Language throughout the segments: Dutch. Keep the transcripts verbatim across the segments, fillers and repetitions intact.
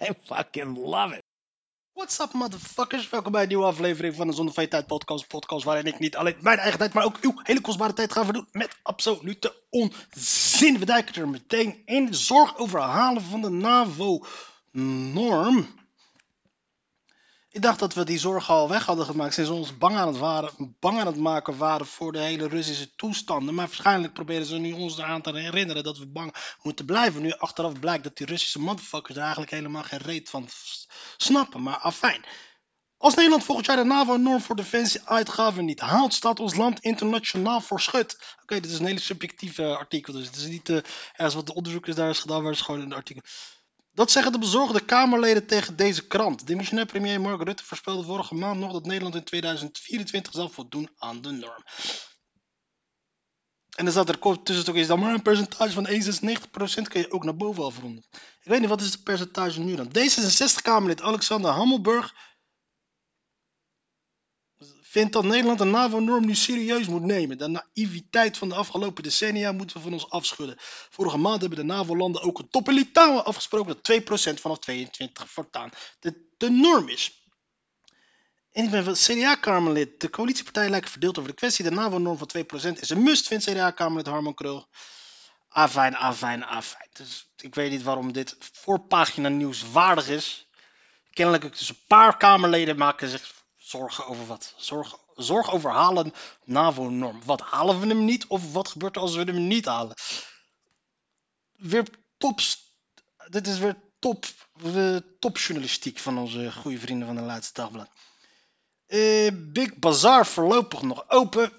I fucking love it. What's up, motherfuckers? Welkom bij een nieuwe aflevering van de Zonder Veetijd Podcast. Podcast waarin ik niet alleen mijn eigen tijd, maar ook uw hele kostbare tijd ga verdoen met absolute onzin. We duiken er meteen in. Zorg overhalen van de NAVO-norm. Ik dacht dat we die zorg al weg hadden gemaakt sinds we ons bang aan het, waren, bang aan het maken waren voor de hele Russische toestanden. Maar waarschijnlijk proberen ze nu ons eraan te herinneren dat we bang moeten blijven. Nu achteraf blijkt dat die Russische motherfuckers er eigenlijk helemaal geen reet van snappen. Maar afijn. Als Nederland volgend jaar de NAVO-norm voor defensieuitgaven niet haalt, staat ons land internationaal voor schut. Oké, okay, dit is een hele subjectieve uh, artikel. Dus het is niet uh, ergens wat de onderzoekers daar is gedaan, maar het is gewoon een artikel. Dat zeggen de bezorgde Kamerleden tegen deze krant. Demissionair premier Mark Rutte voorspelde vorige maand nog dat Nederland in tweeduizend vierentwintig zal voldoen aan de norm. En dan staat er kort tussen ook eens dan maar een percentage van eenenzeventig procent kun je ook naar boven afronden. Ik weet niet, wat is het percentage nu dan? D zesenzestig Kamerlid Alexander Hammelburg vindt dat Nederland de NAVO-norm nu serieus moet nemen. De naïviteit van de afgelopen decennia moeten we van ons afschudden. Vorige maand hebben de NAVO-landen ook een top in Litouwen afgesproken dat twee procent vanaf tweeëntwintig voortaan de, de norm is. En ik ben van C D A-Kamerlid. De coalitiepartijen lijken verdeeld over de kwestie. De NAVO-norm van twee procent is een must, vindt C D A-Kamerlid Harman Krul. Afijn, afijn, afijn. Dus ik weet niet waarom dit voorpagina nieuws waardig is. Kennelijk ook dus een paar Kamerleden maken zich zorgen over wat? Zorg, zorg over halen NAVO-norm. Wat, halen we hem niet? Of wat gebeurt er als we hem niet halen? Weer tops. Dit is weer top, uh, topjournalistiek van onze goede vrienden van de Leidsch Dagblad. Uh, Big Bazaar voorlopig nog open.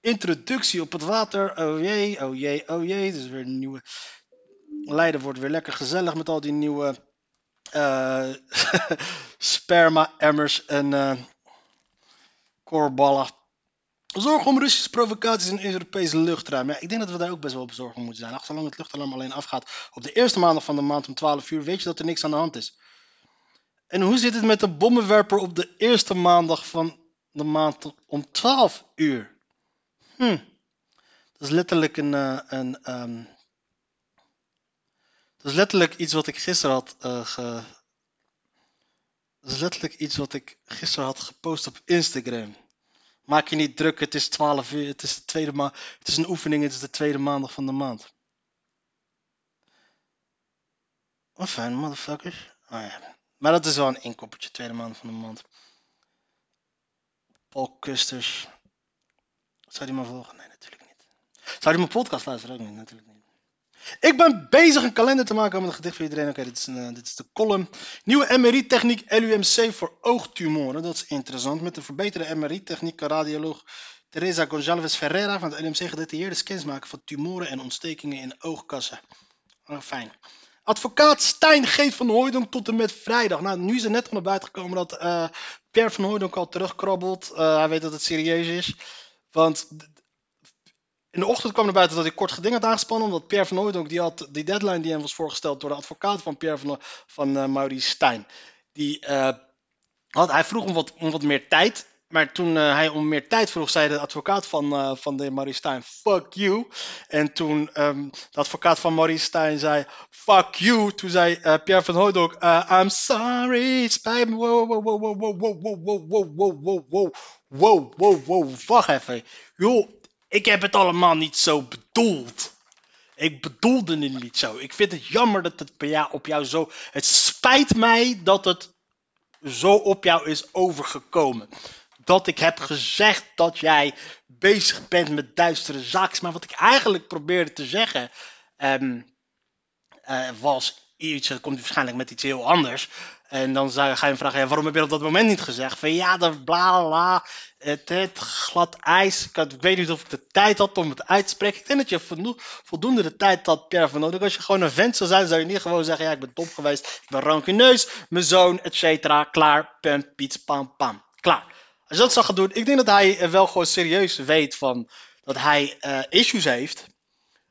Introductie op het water. Oh jee, oh jee, oh jee. Dus weer een nieuwe. Leiden wordt weer lekker gezellig met al die nieuwe Uh, sperma, emmers en uh, korballen. Zorg om Russische provocaties in het Europese luchtruim. Ja, ik denk dat we daar ook best wel op zorgen moeten zijn. Ach, zolang het luchtalarm alleen afgaat op de eerste maandag van de maand om twaalf uur, weet je dat er niks aan de hand is. En hoe zit het met de bommenwerper op de eerste maandag van de maand om twaalf uur? Hm. Dat is letterlijk een... Uh, een um, Dat is letterlijk iets wat ik gisteren had uh, ge... Dat is letterlijk iets wat ik gisteren had gepost op Instagram. Maak je niet druk, het is twaalf uur, het is de tweede ma- het is een oefening, het is de tweede maandag van de maand. Wat fijn, motherfuckers. Oh, ja. Maar dat is wel een inkoppertje, tweede maandag van de maand. Paul Kusters. Zou die me volgen? Nee, natuurlijk niet. Zou die mijn podcast luisteren? Ook niet, natuurlijk niet. Ik ben bezig een kalender te maken met een gedicht voor iedereen. Oké, okay, dit, uh, dit is de column. Nieuwe M R I-techniek L U M C voor oogtumoren. Dat is interessant. Met de verbeterde M R I-techniek kan radioloog Teresa Gonzalez Ferreira van de L U M C gedetailleerde scans maken van tumoren en ontstekingen in oogkassen. Oh, fijn. Advocaat Steijn geeft van Hooijdonk tot en met vrijdag. Nou, nu is er net onder buiten gekomen dat uh, Pierre van Hooijdonk al terugkrabbelt. Uh, hij weet dat het serieus is. Want in de ochtend kwam er buiten dat hij kort geding had aangespannen, omdat Pierre van Hooijdonk, die had die deadline die hem was voorgesteld door de advocaat van Pierre van, van uh, Maurice Steijn. Die, uh, had, hij vroeg om wat, om wat meer tijd, maar toen uh, hij om meer tijd vroeg, zei de advocaat van, uh, van de Maurice Steijn, fuck you. En toen um, de advocaat van Maurice Steijn zei, fuck you. Toen zei uh, Pierre van Hooijdonk, uh, I'm sorry, spijt me, wow, wow, wow, wow, wow, wow, wow, wow, wow, wow, wow, wow, wow, wow, wacht even, joh. Ik heb het allemaal niet zo bedoeld. Ik bedoelde het niet zo. Ik vind het jammer dat het bij jou, op jou zo... Het spijt mij dat het zo op jou is overgekomen. Dat ik heb gezegd dat jij bezig bent met duistere zaken. Maar wat ik eigenlijk probeerde te zeggen... Um, uh, was... iets, komt hij waarschijnlijk met iets heel anders. En dan ga je hem vragen, ja, waarom heb je dat op dat moment niet gezegd? Van ja, dat bla bla, het, het glad ijs. Ik, had, ik weet niet of ik de tijd had om het uit te spreken. Ik denk dat je voldoende, voldoende de tijd had, Pierre van Hooijdonk. Als je gewoon een vent zou zijn, zou je niet gewoon zeggen, ja, ik ben dom geweest, ik ben rancuneus, mijn zoon, et cetera, klaar, pam, piets, pam, pam, klaar. Als je dat zou gaan doen, ik denk dat hij wel gewoon serieus weet van dat hij uh, issues heeft.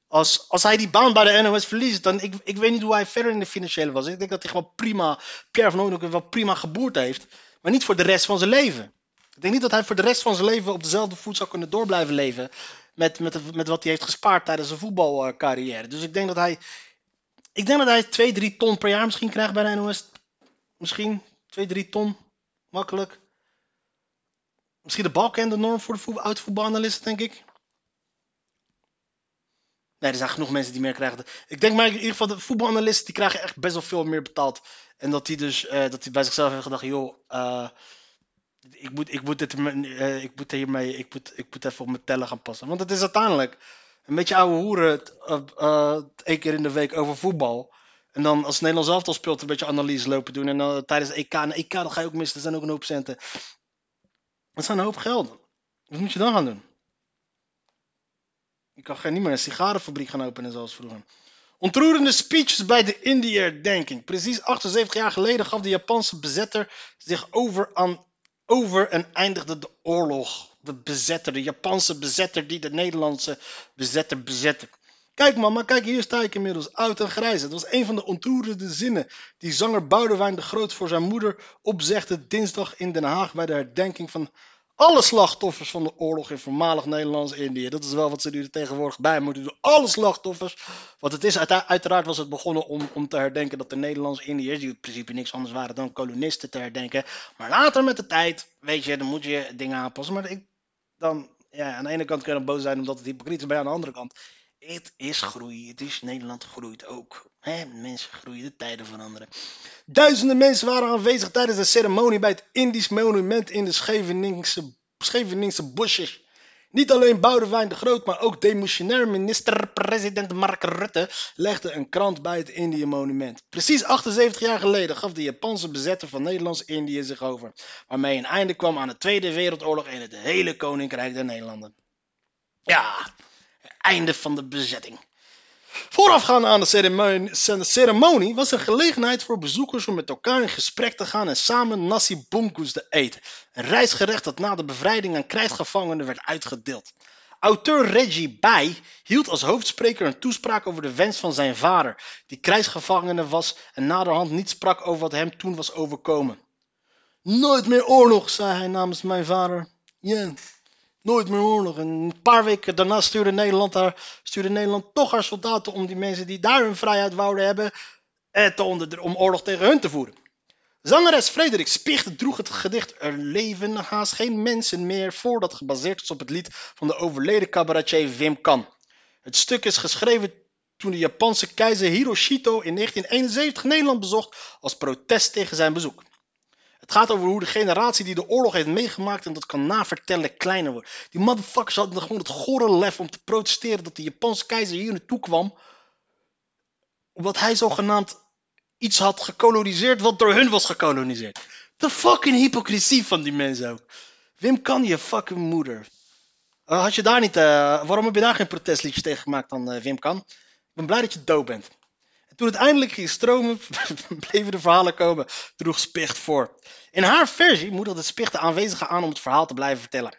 Als, als hij die baan bij de N O S verliest, dan ik, ik weet niet hoe hij verder in de financiële was. Ik denk dat hij gewoon prima, Pierre van Hooijdonk wel prima geboerd heeft. Maar niet voor de rest van zijn leven. Ik denk niet dat hij voor de rest van zijn leven op dezelfde voet zou kunnen door blijven leven. Met, met, met wat hij heeft gespaard tijdens zijn voetbalcarrière. Dus ik denk dat hij, ik denk dat hij twee, drie ton per jaar misschien krijgt bij de N O S. Misschien twee, drie ton. Makkelijk. Misschien de balken de norm voor de voetbal, oud-voetbalanalisten, denk ik. Nee, er zijn genoeg mensen die meer krijgen. Ik denk maar in ieder geval de voetbalanalisten, die krijgen echt best wel veel meer betaald. En dat die dus uh, dat die bij zichzelf hebben gedacht, joh, uh, ik, moet, ik, moet dit, uh, ik moet hiermee, ik moet, ik moet even op mijn tellen gaan passen. Want het is uiteindelijk een beetje ouwe hoeren, uh, uh, één keer in de week over voetbal. En dan als Nederland zelf al speelt, een beetje analyse lopen doen. En dan uh, tijdens de E K, en E K dan ga je ook missen, er zijn ook een hoop centen. Dat zijn een hoop geld. Wat moet je dan gaan doen? Je kan niet meer een sigarenfabriek gaan openen zoals vroeger. Ontroerende speeches bij de Indiërdenking. Precies achtenzeventig jaar geleden gaf de Japanse bezetter zich over, aan, over en eindigde de oorlog. De bezetter, de Japanse bezetter die de Nederlandse bezetter bezette. Kijk mama, kijk hier sta ik inmiddels, oud en grijs. Het was een van de ontroerende zinnen die zanger Boudewijn de Groot voor zijn moeder opzegde dinsdag in Den Haag bij de herdenking van alle slachtoffers van de oorlog in voormalig Nederlands-Indië. Dat is wel wat ze nu er tegenwoordig bij moeten doen. Alle slachtoffers. Want het is uiteraard was het begonnen om, om te herdenken dat de Nederlands-Indiërs, die in principe niks anders waren dan kolonisten, te herdenken. Maar later met de tijd, weet je, dan moet je dingen aanpassen. Maar ik, dan, ja, aan de ene kant kun je dan boos zijn omdat het hypocriet is, maar aan de andere kant, het is groei. Het is Nederland groeit ook. He, mensen groeien, de tijden veranderen. Duizenden mensen waren aanwezig tijdens de ceremonie bij het Indisch monument in de Scheveningse, Scheveningse bosjes. Niet alleen Boudewijn de Groot, maar ook demissionair minister-president Mark Rutte legde een krant bij het Indië-monument. Precies achtenzeventig jaar geleden gaf de Japanse bezetter van Nederlands-Indië zich over, waarmee een einde kwam aan de Tweede Wereldoorlog en het hele Koninkrijk der Nederlanden. Ja, einde van de bezetting. Voorafgaand aan de ceremonie, ceremonie was er gelegenheid voor bezoekers om met elkaar in gesprek te gaan en samen nasi bungkus te eten. Een rijstgerecht dat na de bevrijding aan krijgsgevangenen werd uitgedeeld. Auteur Reggie Bai hield als hoofdspreker een toespraak over de wens van zijn vader, die krijgsgevangene was en naderhand niet sprak over wat hem toen was overkomen. Nooit meer oorlog, zei hij namens mijn vader. Ja. Yeah. Nooit meer oorlog. En een paar weken daarna stuurde Nederland, haar, stuurde Nederland toch haar soldaten om die mensen die daar hun vrijheid wouden hebben, eh, te onder, om oorlog tegen hun te voeren. Zangeres Frederik Spicht droeg het gedicht Er leven haast geen mensen meer voor, dat gebaseerd is op het lied van de overleden cabaretier Wim Kan. Het stuk is geschreven toen de Japanse keizer Hirohito in negentien eenenzeventig Nederland bezocht als protest tegen zijn bezoek. Het gaat over hoe de generatie die de oorlog heeft meegemaakt en dat kan navertellen kleiner wordt. Die motherfuckers hadden gewoon het gore lef om te protesteren dat de Japanse keizer hier naartoe kwam. Omdat hij zogenaamd iets had gekoloniseerd wat door hun was gekoloniseerd. De fucking hypocrisie van die mensen ook. Wim Kan, je fucking moeder. Uh, had je daar niet, uh, waarom heb je daar geen protestliedjes tegen gemaakt dan uh, Wim Kan? Ik ben blij dat je dood bent. Toen het eindelijk ging stromen, bleven de verhalen komen, droeg Spicht voor. In haar versie moedigde Spicht de aanwezigen aan om het verhaal te blijven vertellen.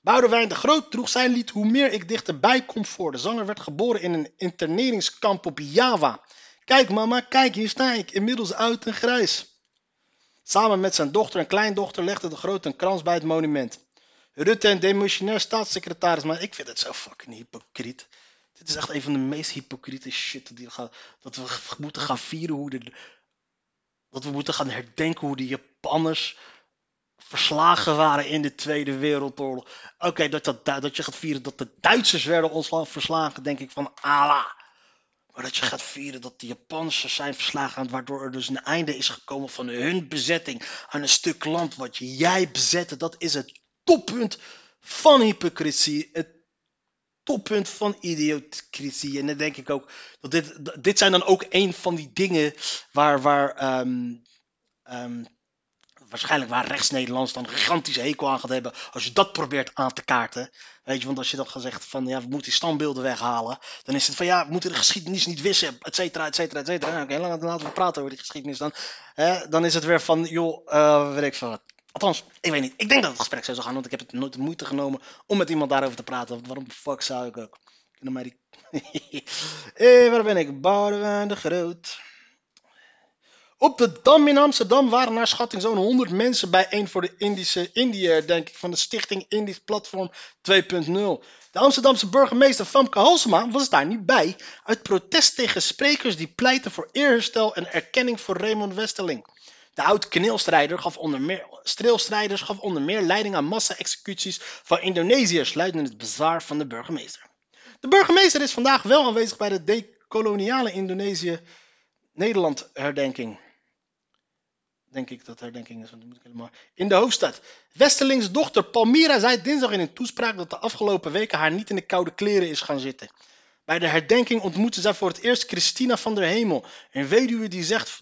Boudewijn de Groot droeg zijn lied Hoe meer ik dichterbij kom voor. De zanger werd geboren in een interneringskamp op Java. Kijk mama, kijk hier sta ik, inmiddels oud en grijs. Samen met zijn dochter en kleindochter legde de Groot een krans bij het monument. Rutte en demissionair staatssecretaris, maar ik vind het zo fucking hypocriet. Dit is echt een van de meest hypocriete shit. Die we gaan, dat we moeten gaan vieren. Hoe de, dat we moeten gaan herdenken hoe de Japanners verslagen waren in de Tweede Wereldoorlog. Oké, okay, dat, dat, dat je gaat vieren dat de Duitsers werden ontslaan, verslagen. Denk ik van Allah. Maar dat je gaat vieren dat de Japanners zijn verslagen. Waardoor er dus een einde is gekomen van hun bezetting. Aan een stuk land wat jij bezette. Dat is het toppunt van hypocrisie. Het toppunt van idiocrisie. En dan denk ik ook, dat dit, dit zijn dan ook een van die dingen waar, waar um, um, waarschijnlijk waar rechts-Nederlands dan een gigantische hekel aan gaat hebben, als je dat probeert aan te kaarten. Weet je, want als je dan gaat zeggen van, ja, we moeten die standbeelden weghalen, dan is het van, ja, we moeten de geschiedenis niet wissen, et cetera, et cetera, et cetera. Nou, oké, okay, laten we praten over die geschiedenis dan. Hè, dan is het weer van, joh, uh, weet ik veel wat. Althans, ik weet niet. Ik denk dat het gesprek zo zou gaan, want ik heb het nooit de moeite genomen om met iemand daarover te praten. Want waarom de fuck zou ik ook? Kunnen mij die... hey, waar ben ik? Boudewijn de Groot. Op de Dam in Amsterdam waren naar schatting zo'n honderd mensen bijeen voor de Indische Indiër, denk ik, van de Stichting Indisch Platform twee punt nul. De Amsterdamse burgemeester Femke Halsema was daar niet bij, uit protest tegen sprekers die pleiten voor eerherstel en erkenning voor Raymond Westerling. De oud-kaneelstrijder gaf onder meer, streelstrijders gaf onder meer leiding aan massa-executies van Indonesiërs, luidt in het bezwaar van de burgemeester. De burgemeester is vandaag wel aanwezig bij de decoloniale Indonesië-Nederland-herdenking. Denk ik dat herdenking is, want dat moet ik helemaal... In de hoofdstad. Westerlings dochter Palmira zei dinsdag in een toespraak dat de afgelopen weken haar niet in de koude kleren is gaan zitten. Bij de herdenking ontmoette zij voor het eerst Christina van der Hemel, een weduwe die zegt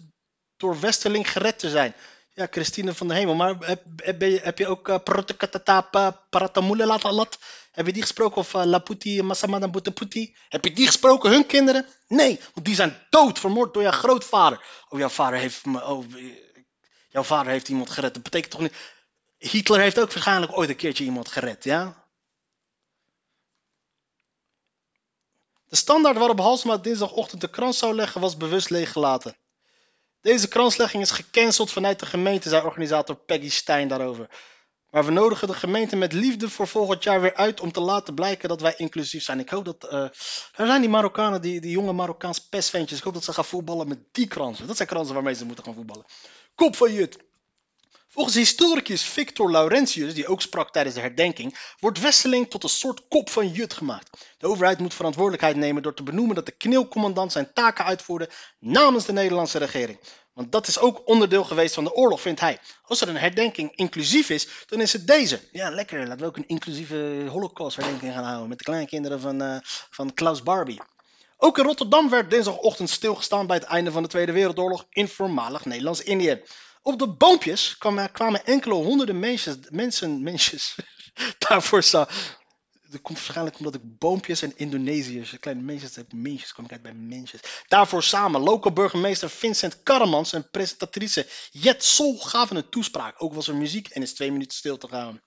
door Westerling gered te zijn. Ja, Christine van der Hemel. Maar heb, heb, je, heb je ook uh, Protekatata Paratamule Latalat? Heb je die gesproken? Of uh, Laputi Masamada Butaputi? Heb je die gesproken, hun kinderen? Nee, want die zijn dood, vermoord door jouw grootvader. Oh, jouw vader heeft, oh, jouw vader heeft iemand gered. Dat betekent toch niet... Hitler heeft ook waarschijnlijk ooit een keertje iemand gered, ja? De standaard waarop Halsema dinsdagochtend de krans zou leggen was bewust leeggelaten. Deze kranslegging is gecanceld vanuit de gemeente, zei organisator Peggy Steijn daarover. Maar we nodigen de gemeente met liefde voor volgend jaar weer uit om te laten blijken dat wij inclusief zijn. Ik hoop dat, uh, er zijn die Marokkanen, die, die jonge Marokkaans pestventjes, ik hoop dat ze gaan voetballen met die kransen. Dat zijn kransen waarmee ze moeten gaan voetballen. Kop van Jut. Volgens historicus Victor Laurentius, die ook sprak tijdens de herdenking, wordt Westerling tot een soort kop van Jut gemaakt. De overheid moet verantwoordelijkheid nemen door te benoemen dat de kneelcommandant zijn taken uitvoerde namens de Nederlandse regering. Want dat is ook onderdeel geweest van de oorlog, vindt hij. Als er een herdenking inclusief is, dan is het deze. Ja, lekker. Laten we ook een inclusieve Holocaust-herdenking gaan houden met de kleinkinderen van, uh, van Klaus Barbie. Ook in Rotterdam werd dinsdagochtend stilgestaan bij het einde van de Tweede Wereldoorlog in voormalig Nederlands-Indië. Op de boompjes kwamen enkele honderden mensen, mensen, mensen daarvoor staan. Dat komt waarschijnlijk omdat ik boompjes en Indonesiërs, kleine mensen heb, mensjes, kom ik uit bij mensjes. Daarvoor samen, lokale burgemeester Vincent Karremans en presentatrice Jet Sol gaven een toespraak. Ook was er muziek en is twee minuten stil te gaan.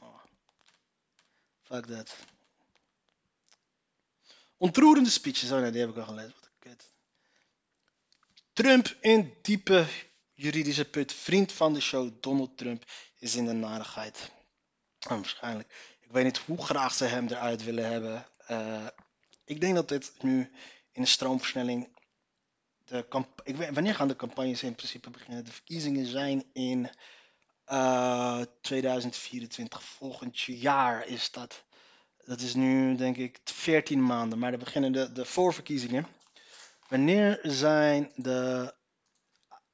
Oh. Fuck dat. Ontroerende speeches, oh nee, die heb ik al gelezen. Wat een kut. Trump in diepe juridische put. Vriend van de show Donald Trump is in de narigheid. Oh, waarschijnlijk. Ik weet niet hoe graag ze hem eruit willen hebben. Uh, ik denk dat dit nu in de stroomversnelling... De camp- ik weet, wanneer gaan de campagnes in principe beginnen? De verkiezingen zijn in uh, tweeduizend vierentwintig. Volgend jaar is dat. Dat is nu denk ik veertien maanden. Maar dan beginnen de, de voorverkiezingen. Wanneer zijn de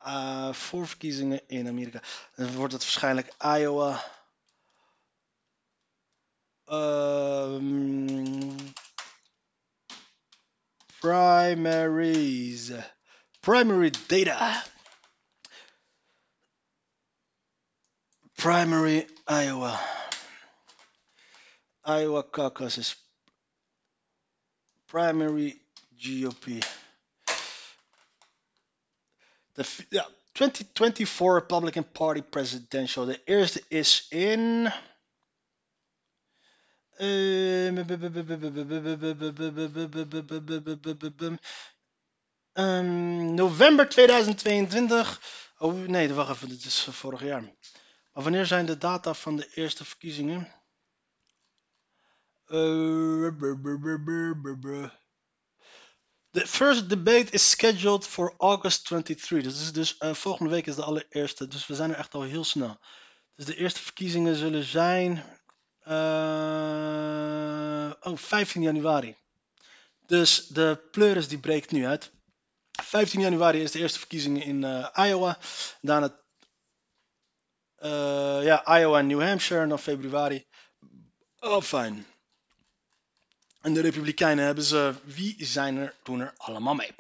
uh, voorverkiezingen in Amerika? Dan wordt het waarschijnlijk Iowa. Um, primaries. Primary data. Primary Iowa. Iowa caucuses. Primary G O P. De, ja, twintig vierentwintig Republican Party Presidential. De eerste is in... Uh, um, november tweeduizend tweeëntwintig. Oh nee, wacht even, dit is vorig jaar. Maar wanneer zijn de data van de eerste verkiezingen? Uh, The first debate is scheduled for August twenty-third. Dat is dus uh, volgende week is de allereerste. Dus we zijn er echt al heel snel. Dus de eerste verkiezingen zullen zijn... Uh, oh, vijftien januari. Dus de pleuris die breekt nu uit. vijftien januari is de eerste verkiezingen in uh, Iowa. Daarna Uh, ja, Iowa en New Hampshire en dan februari. Oh, fijn. En de Republikeinen hebben ze... Wie zijn er toen er allemaal mee?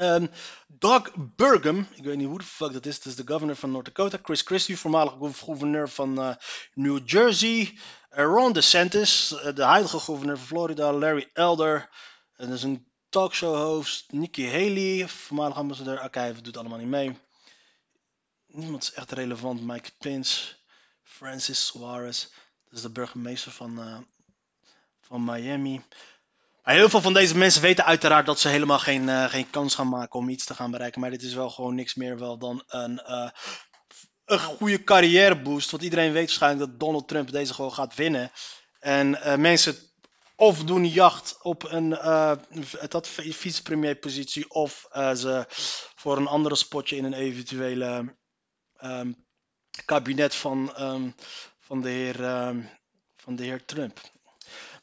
Um, Doug Burgum, ik weet niet hoe de fuck dat is, dat is de governor van North Dakota. Chris Christie, voormalig gouverneur van uh, New Jersey. Uh, Ron DeSantis, uh, de huidige gouverneur van Florida. Larry Elder, uh, dat is een talkshow-host. Nikki Haley, voormalig ambassadeur. Oké, okay, doet allemaal niet mee. Niemand is echt relevant. Mike Pence, Francis Suarez, dat is de burgemeester van, uh, van Miami. Maar heel veel van deze mensen weten uiteraard dat ze helemaal geen, uh, geen kans gaan maken om iets te gaan bereiken. Maar dit is wel gewoon niks meer wel dan een, uh, een goede carrièreboost. Want iedereen weet waarschijnlijk dat Donald Trump deze gewoon gaat winnen. En uh, mensen of doen jacht op een uh, dat vicepremierpositie of uh, ze voor een andere spotje in een eventuele um, kabinet van, um, van, de heer, um, van de heer Trump.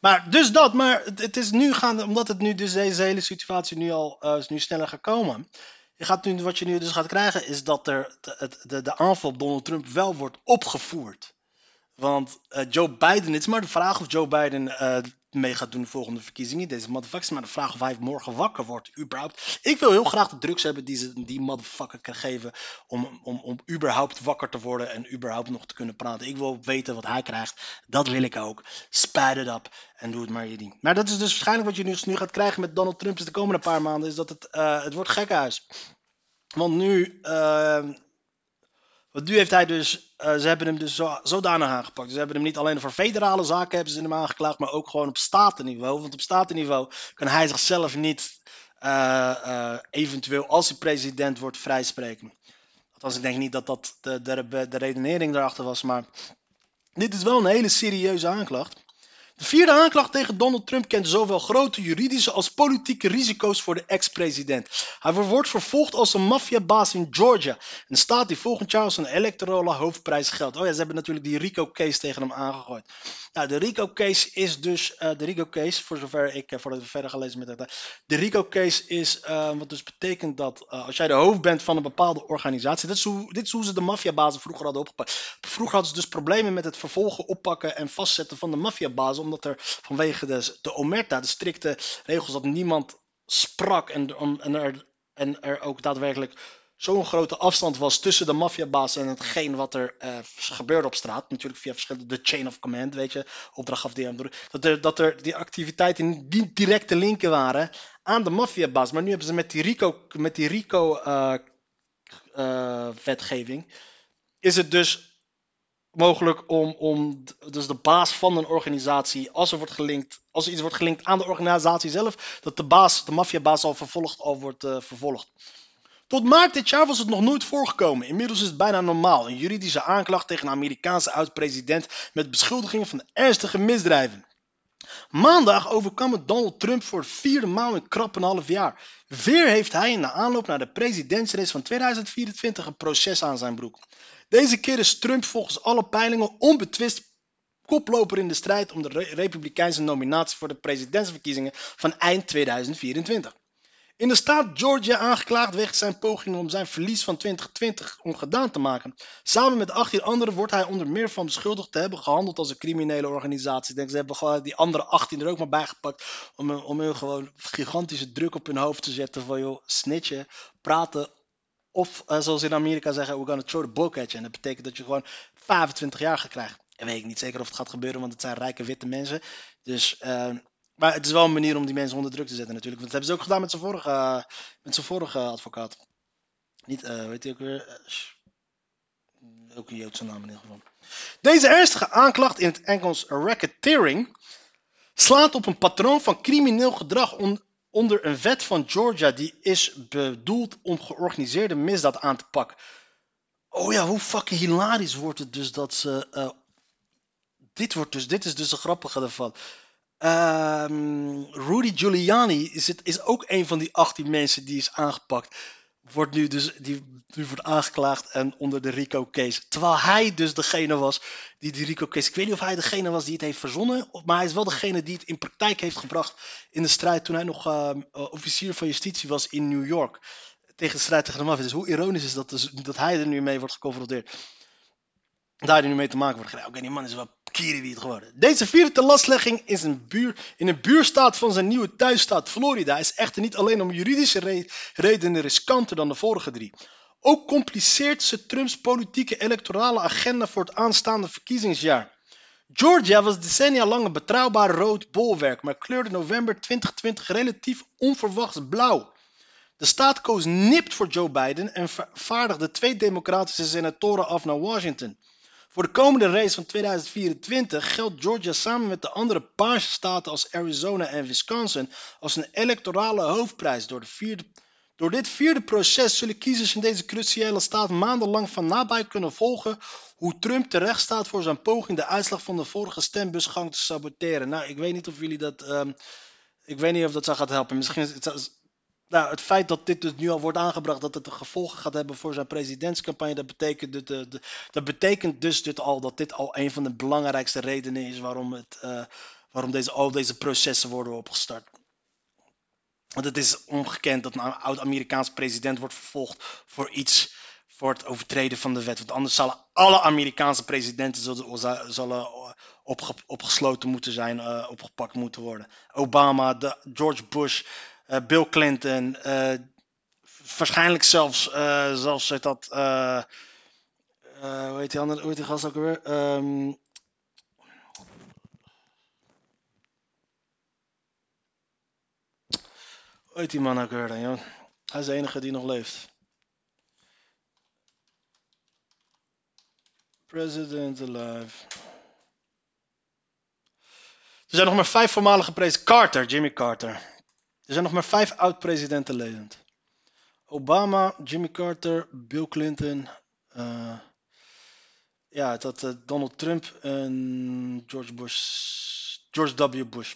Maar dus dat, maar het is nu gaande, omdat het nu dus deze hele situatie nu al uh, is nu sneller gekomen. Je gaat nu, wat je nu dus gaat krijgen is dat er de, de, de aanval op Donald Trump wel wordt opgevoerd. Want uh, Joe Biden, het is maar de vraag of Joe Biden uh, mee gaat doen de volgende verkiezingen. Deze motherfucker is maar de vraag of hij morgen wakker wordt, überhaupt. Ik wil heel graag de drugs hebben die ze die motherfucker kan geven om, om, om überhaupt wakker te worden en überhaupt nog te kunnen praten. Ik wil weten wat hij krijgt. Dat wil ik ook. Spuit het op en doe het maar je ding. Maar dat is dus waarschijnlijk wat je nu, nu gaat krijgen met Donald Trump de komende paar maanden, is dat het, uh, het wordt gekkenhuis. Want nu... Uh, Want nu heeft hij dus, uh, ze hebben hem dus zo, zodanig aangepakt. Ze hebben hem niet alleen voor federale zaken hebben ze hem aangeklaagd, maar ook gewoon op statenniveau. Want op statenniveau kan hij zichzelf niet uh, uh, eventueel als hij president wordt vrijspreken. Althans, ik denk niet dat dat de, de, de redenering daarachter was, maar dit is wel een hele serieuze aanklacht. De vierde aanklacht tegen Donald Trump kent zowel grote juridische als politieke risico's voor de ex-president. Hij wordt vervolgd als een maffiabaas in Georgia. Een staat die volgend jaar als een electorale hoofdprijs geldt. Oh ja, ze hebben natuurlijk die RICO-case tegen hem aangegooid. Nou, de RICO-case is dus... Uh, de RICO-case, voor zover ik uh, voordat we verder gaan lezen met dat. De RICO-case is, uh, wat dus betekent dat uh, als jij de hoofd bent van een bepaalde organisatie... Dit is hoe, dit is hoe ze de maffiabazen vroeger hadden opgepakt. Vroeger hadden ze dus problemen met het vervolgen, oppakken en vastzetten van de maffiabazen... omdat er vanwege de, de omerta, de strikte regels, dat niemand sprak en, om, en, er, en er ook daadwerkelijk zo'n grote afstand was tussen de maffiabaas en hetgeen wat er uh, gebeurde op straat. Natuurlijk via verschillende chain of command, weet je, opdracht gaf die hem door. Dat er, dat er die activiteiten niet direct te linken waren aan de maffiabaas. Maar nu hebben ze met die RICO, met die RICO uh, uh, wetgeving, is het dus... mogelijk om, om dus de baas van een organisatie, als er wordt gelinkt, als er iets wordt gelinkt aan de organisatie zelf, dat de baas, de maffiabaas al vervolgd, al wordt uh, vervolgd. Tot maart dit jaar was het nog nooit voorgekomen. Inmiddels is het bijna normaal. Een juridische aanklacht tegen een Amerikaanse oud-president met beschuldigingen van ernstige misdrijven. Maandag overkwam het Donald Trump voor het vierde maal in krap een half jaar. Weer heeft hij in de aanloop naar de presidentsrace van tweeduizend vierentwintig een proces aan zijn broek. Deze keer is Trump volgens alle peilingen onbetwist koploper in de strijd om de re- Republikeinse nominatie voor de presidentsverkiezingen van eind tweeduizend vierentwintig. In de staat Georgia aangeklaagd wegens zijn pogingen om zijn verlies van twintig twintig ongedaan te maken. Samen met achttien anderen wordt hij onder meer van beschuldigd te hebben gehandeld als een criminele organisatie. Ik denk, ze hebben gewoon die andere achttien er ook maar bijgepakt om, om hun gewoon gigantische druk op hun hoofd te zetten van joh, snitchen, praten. Of uh, zoals in Amerika zeggen, we're gonna throw the book at you. En dat betekent dat je gewoon vijfentwintig jaar gaat krijgen. En weet ik niet zeker of het gaat gebeuren, want het zijn rijke witte mensen. Dus, uh, maar het is wel een manier om die mensen onder druk te zetten natuurlijk. Want dat hebben ze ook gedaan met zijn vorige, uh, met zijn vorige advocaat. Niet, uh, weet je ook weer... Uh, ook een Joodse naam in ieder geval. Deze ernstige aanklacht, in het Engels racketeering, slaat op een patroon van crimineel gedrag... On- onder een wet van Georgia die is bedoeld om georganiseerde misdaad aan te pakken. Oh ja, hoe fucking hilarisch wordt het dus dat ze... Uh, dit, wordt dus, dit is dus de grappige ervan. Um, Rudy Giuliani is, het, is ook een van die achttien mensen die is aangepakt. Wordt nu dus die, die wordt aangeklaagd en onder de RICO-case. Terwijl hij dus degene was die die RICO-case... Ik weet niet of hij degene was die het heeft verzonnen... maar hij is wel degene die het in praktijk heeft gebracht... in de strijd toen hij nog uh, officier van justitie was in New York. Tegen de strijd tegen de maffia. Dus hoe ironisch is dat, dus, dat hij er nu mee wordt geconfronteerd. daar nu mee te maken wordt gekregen. Oké, okay, die man is wel kierenwiet geworden. Deze vierde telaslegging is een buur, in een buurstaat van zijn nieuwe thuisstaat Florida is echter niet alleen om juridische re- redenen riskanter dan de vorige drie. Ook compliceert ze Trumps politieke electorale agenda voor het aanstaande verkiezingsjaar. Georgia was decennia lang een betrouwbaar rood bolwerk, maar kleurde november twintig twintig relatief onverwachts blauw. De staat koos nipt voor Joe Biden en vaardigde twee democratische senatoren af naar Washington. Voor de komende race van tweeduizend vierentwintig geldt Georgia samen met de andere paarse staten als Arizona en Wisconsin als een electorale hoofdprijs. Door, de vierde, door dit vierde proces zullen kiezers in deze cruciale staat maandenlang van nabij kunnen volgen hoe Trump terecht staat voor zijn poging de uitslag van de vorige stembusgang te saboteren. Nou, ik weet niet of jullie dat... Um, ik weet niet of dat zou gaan helpen. Misschien is het... Nou, het feit dat dit dus nu al wordt aangebracht, dat het gevolgen gaat hebben voor zijn presidentscampagne, dat betekent, dit, uh, dat betekent dus dit al dat dit al een van de belangrijkste redenen is waarom, het, uh, waarom deze, al deze processen worden opgestart. Want het is ongekend dat een oud-Amerikaans president wordt vervolgd voor iets, voor het overtreden van de wet. Want anders zullen alle Amerikaanse presidenten zullen, zullen opge, opgesloten moeten zijn, uh, opgepakt moeten worden. Obama, de, George Bush... Uh, Bill Clinton, uh, waarschijnlijk zelfs, uh, zelfs uit dat, uh, uh, hoe heet die andere, hoe heet die gast ook alweer? Um, hoe heet die man ook alweer dan, joh? Hij is de enige die nog leeft. President alive. Er zijn nog maar vijf voormalige presidenten. Carter, Jimmy Carter. Er zijn nog maar vijf oud-presidenten levend. Obama, Jimmy Carter, Bill Clinton, uh, ja, dat, uh, Donald Trump en George Bush, George W. Bush.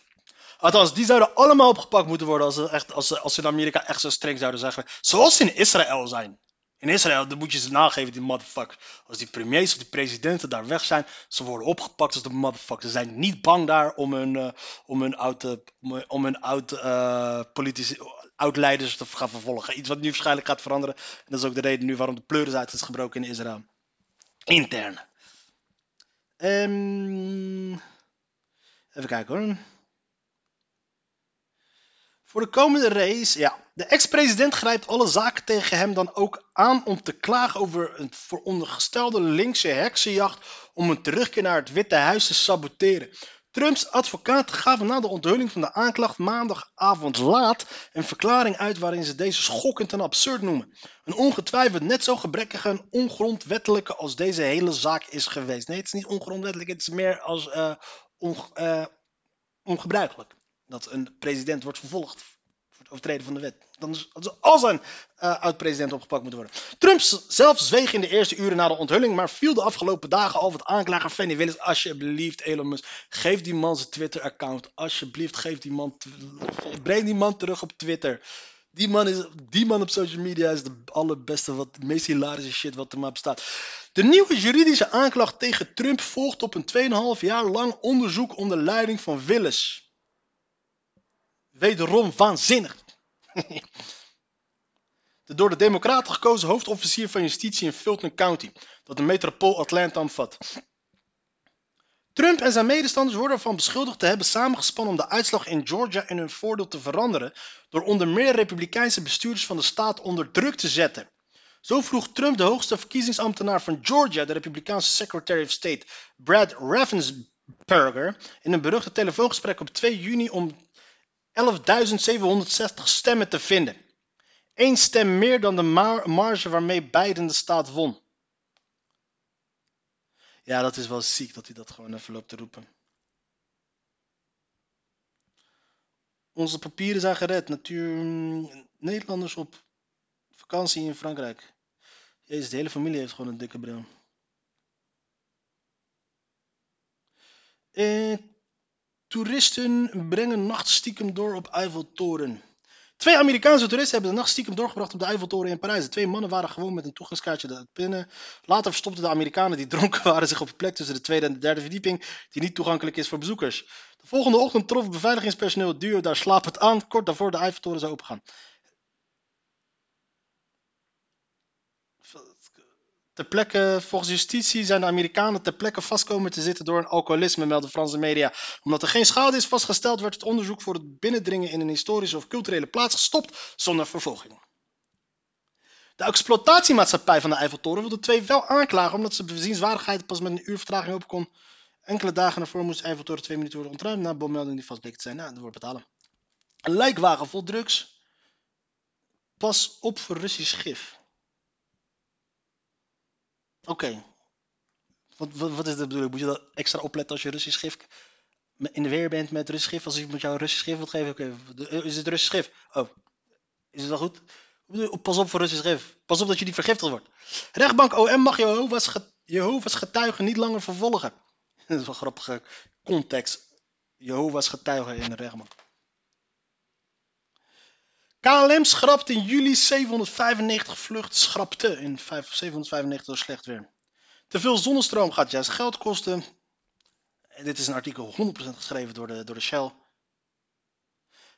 Althans, die zouden allemaal opgepakt moeten worden als ze, echt, als ze, als ze in Amerika echt zo streng zouden zeggen. Zoals ze in Israël zijn. In Israël, dan moet je ze nageven, die motherfuckers. Als die premiers of die presidenten daar weg zijn, ze worden opgepakt als de motherfuckers. Ze zijn niet bang daar om hun, uh, om hun oud, uh, om hun oud uh, politici, oud-leiders te gaan vervolgen. Iets wat nu waarschijnlijk gaat veranderen. En dat is ook de reden nu waarom de pleuris uit is gebroken in Israël. Intern. Um, even kijken hoor. Voor de komende race, ja. De ex-president grijpt alle zaken tegen hem dan ook aan om te klagen over een verondergestelde linkse heksenjacht om een terugkeer naar het Witte Huis te saboteren. Trumps advocaten gaven na de onthulling van de aanklacht maandagavond laat een verklaring uit waarin ze deze schokkend en absurd noemen. Een ongetwijfeld net zo gebrekkige en ongrondwettelijke als deze hele zaak is geweest. Nee, het is niet ongrondwettelijk, het is meer als uh, onge- uh, ongebruikelijk. Dat een president wordt vervolgd voor het overtreden van de wet. Dan zou al zijn uh, oud-president opgepakt moeten worden. Trump zelf zweeg in de eerste uren na de onthulling, maar viel de afgelopen dagen al wat aanklager Fannie Willis. Alsjeblieft, Elon Musk, geef die man zijn Twitter-account. Alsjeblieft, geef die man. T- breng die man terug op Twitter. Die man, is, die man op social media is de allerbeste, wat, de meest hilarische shit wat er maar bestaat. De nieuwe juridische aanklacht tegen Trump volgt op een tweeënhalf jaar lang onderzoek onder leiding van Willis. Wederom waanzinnig. De door de Democraten gekozen hoofdofficier van justitie in Fulton County, dat de metropool Atlanta omvat. Trump en zijn medestanders worden ervan beschuldigd te hebben samengespannen om de uitslag in Georgia in hun voordeel te veranderen, door onder meer republikeinse bestuurders van de staat onder druk te zetten. Zo vroeg Trump de hoogste verkiezingsambtenaar van Georgia, de republikeinse Secretary of State Brad Raffensperger, in een beruchte telefoongesprek op twee juni om elfduizend zevenhonderdzestig stemmen te vinden. Eén stem meer dan de mar- marge waarmee Biden de staat won. Ja, dat is wel ziek dat hij dat gewoon even loopt te roepen. Onze papieren zijn gered. Natuur... Nederlanders op vakantie in Frankrijk. Jezus, de hele familie heeft gewoon een dikke bril. Eh... Toeristen brengen nacht stiekem door op Eiffeltoren. Twee Amerikaanse toeristen hebben de nacht stiekem doorgebracht op de Eiffeltoren in Parijs. De twee mannen waren gewoon met een toegangskaartje binnen. Later verstopten de Amerikanen die dronken waren zich op een plek tussen de tweede en de derde verdieping die niet toegankelijk is voor bezoekers. De volgende ochtend trof beveiligingspersoneel het duo daar slapend aan, kort daarvoor de Eiffeltoren zou opengaan. ter plekke, volgens justitie zijn de Amerikanen ter plekke vastkomen te zitten door een alcoholisme, melden Franse media. Omdat er geen schade is vastgesteld, werd het onderzoek voor het binnendringen in een historische of culturele plaats gestopt zonder vervolging. De exploitatiemaatschappij van de Eiffeltoren wilde twee wel aanklagen omdat ze bezienswaardigheid pas met een uur vertraging op kon. Enkele dagen ervoor moest de Eiffeltoren twee minuten worden ontruimd na bommelding die vast bleek te zijn. Nou, dat wordt betalen. Een lijkwagen vol drugs. Pas op voor Russisch gif. Oké. Okay. Wat, wat, wat is dat bedoeling? Moet je dat extra opletten als je Russisch gif in de weer bent met Russisch gif? Als ik met jou Russisch gif wil geven? Oké, okay. Is het Russisch gif? Oh, is het wel goed? Pas op voor Russisch gif. Pas op dat je niet vergiftigd wordt. Rechtbank O M mag Jehova's, get- Jehova's getuigen niet langer vervolgen. Dat is wel een grappige context. Jehova's getuigen in de rechtbank. K L M schrapt in juli zevenhonderdvijfennegentig vluchten. Schrapte in zevenhonderdvijfennegentig door slecht weer. Te veel zonnestroom gaat juist geld kosten. En dit is een artikel honderd procent geschreven door de, door de Shell.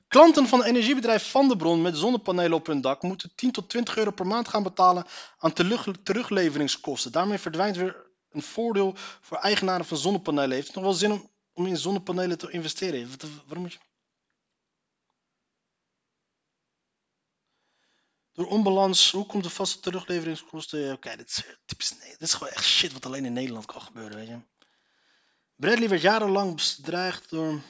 Klanten van het energiebedrijf Van der Bron met zonnepanelen op hun dak moeten tien tot twintig euro per maand gaan betalen aan terugleveringskosten. Daarmee verdwijnt weer een voordeel voor eigenaren van zonnepanelen. Heeft het nog wel zin om, om in zonnepanelen te investeren? Wat, waarom moet je... Door onbalans, hoe komt de vaste terugleveringskosten? Oké, okay, dit is typisch. Nee, dit is gewoon echt shit wat alleen in Nederland kan gebeuren, weet je. Bradley werd jarenlang bedreigd door...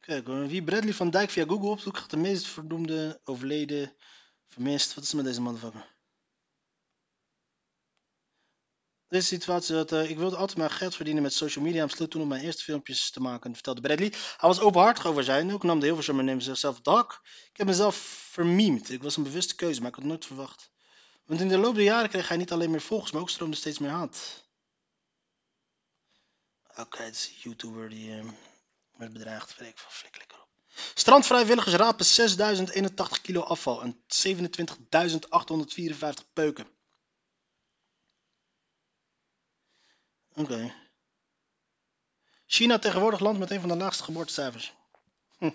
Kijk hoor, wie Bradley van Dijk via Google opzoekt, gaat de meest verdoemde, overleden, vermist. Wat is er met deze motherfucker? Deze situatie, dat, uh, ik wilde altijd maar geld verdienen met social media en besloot toen om mijn eerste filmpjes te maken, vertelde Bradley. Hij was openhartig over zijn, ook nam de Hilversum en neemde zichzelf op het hak. Ik heb mezelf vermeemd, ik was een bewuste keuze, maar ik had het nooit verwacht. Want in de loop der jaren kreeg hij niet alleen meer volgers, maar ook stroomde steeds meer haat. Oké, okay, het is een YouTuber die uh, werd bedreigd. Weet ik veel, flik lekker op. Strandvrijwilligers rapen zesduizend eenentachtig kilo afval en zevenentwintigduizend achthonderdvierenvijftig peuken. Oké. Okay. China tegenwoordig land met een van de laagste geboortecijfers. Hm.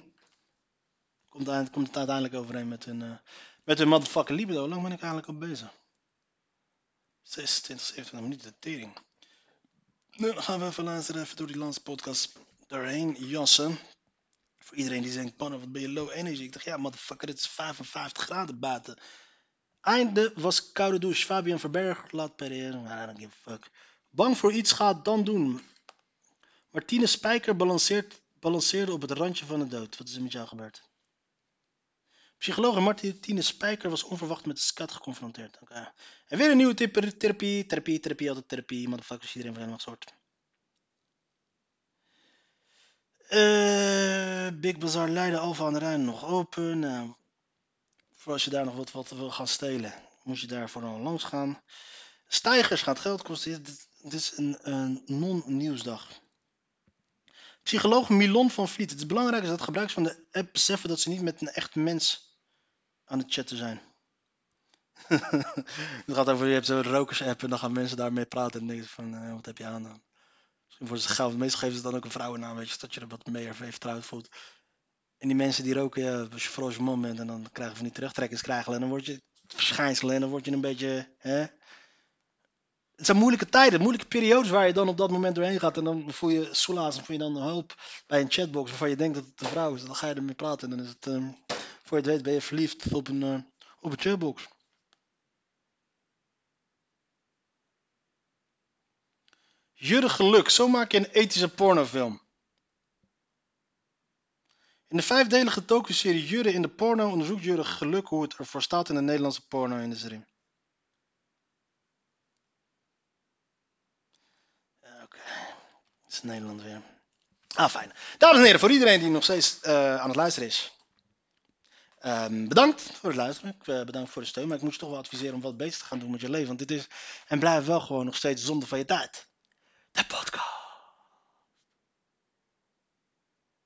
Komt, uit, komt het uiteindelijk overeen met hun... Uh, Met hun motherfucking libido, hoe lang ben ik eigenlijk al bezig? zesentwintig, zevenentwintig minuten de tering. Nu gaan we even luisteren, even door die laatste podcast doorheen jassen. Voor iedereen die denkt, man, wat ben je low energy? Ik dacht, ja, motherfucker, het is vijfenvijftig graden buiten. Einde was koude douche. Fabian Verberg, laat periëren. I don't give a fuck. Bang voor iets, gaat dan doen. Martine Spijker balanceert, balanceerde op het randje van de dood. Wat is er met jou gebeurd? Psycholoog Martine Spijker was onverwacht met de scat geconfronteerd. Okay. En weer een nieuwe tip, therapie, therapie, therapie, altijd therapie. Motherfuckers, iedereen van helemaal soort. Uh, Big Bazaar Leiden, Alfa aan de Rijn nog open. Nou, voor als je daar nog wat, wat wil gaan stelen, moet je daar vooral langs gaan. Stijgers gaat geld kosten. Dit, dit is een, een non-nieuwsdag. Psycholoog Milon van Vliet. Het is belangrijk dat gebruikers van de app beseffen dat ze niet met een echt mens aan het chatten zijn. Het gaat over, je hebt zo'n rokers app en dan gaan mensen daarmee praten en denken van, uh, wat heb je aan dan? Misschien worden ze gaaf. Meestal geven ze dan ook een vrouwennaam, weet je, dat je er wat meer vertrouwd voelt. En die mensen die roken, ja, als je vooral als je man bent en dan krijgen van die terugtrekkers krijgen en dan word je verschijnselen en dan word je een beetje, hè? Het zijn moeilijke tijden, moeilijke periodes waar je dan op dat moment doorheen gaat. En dan voel je soelaas en voel je dan hulp bij een chatbox waarvan je denkt dat het een vrouw is. Dan ga je ermee praten en dan is het, um, voor je het weet ben je verliefd op een, uh, op een chatbox. Jurre Geluk, zo maak je een ethische pornofilm. In de vijfdelige docuserie Jurre in de porno onderzoekt Jurre Geluk hoe het ervoor staat in de Nederlandse porno-industrie. Het is Nederland weer. Ah, fijn. Dames en heren, voor iedereen die nog steeds uh, aan het luisteren is. Um, bedankt voor het luisteren. Ik, uh, bedankt voor de steun. Maar ik moest toch wel adviseren om wat beter te gaan doen met je leven. Want dit is en blijft wel gewoon nog steeds zonde van je tijd. De podcast.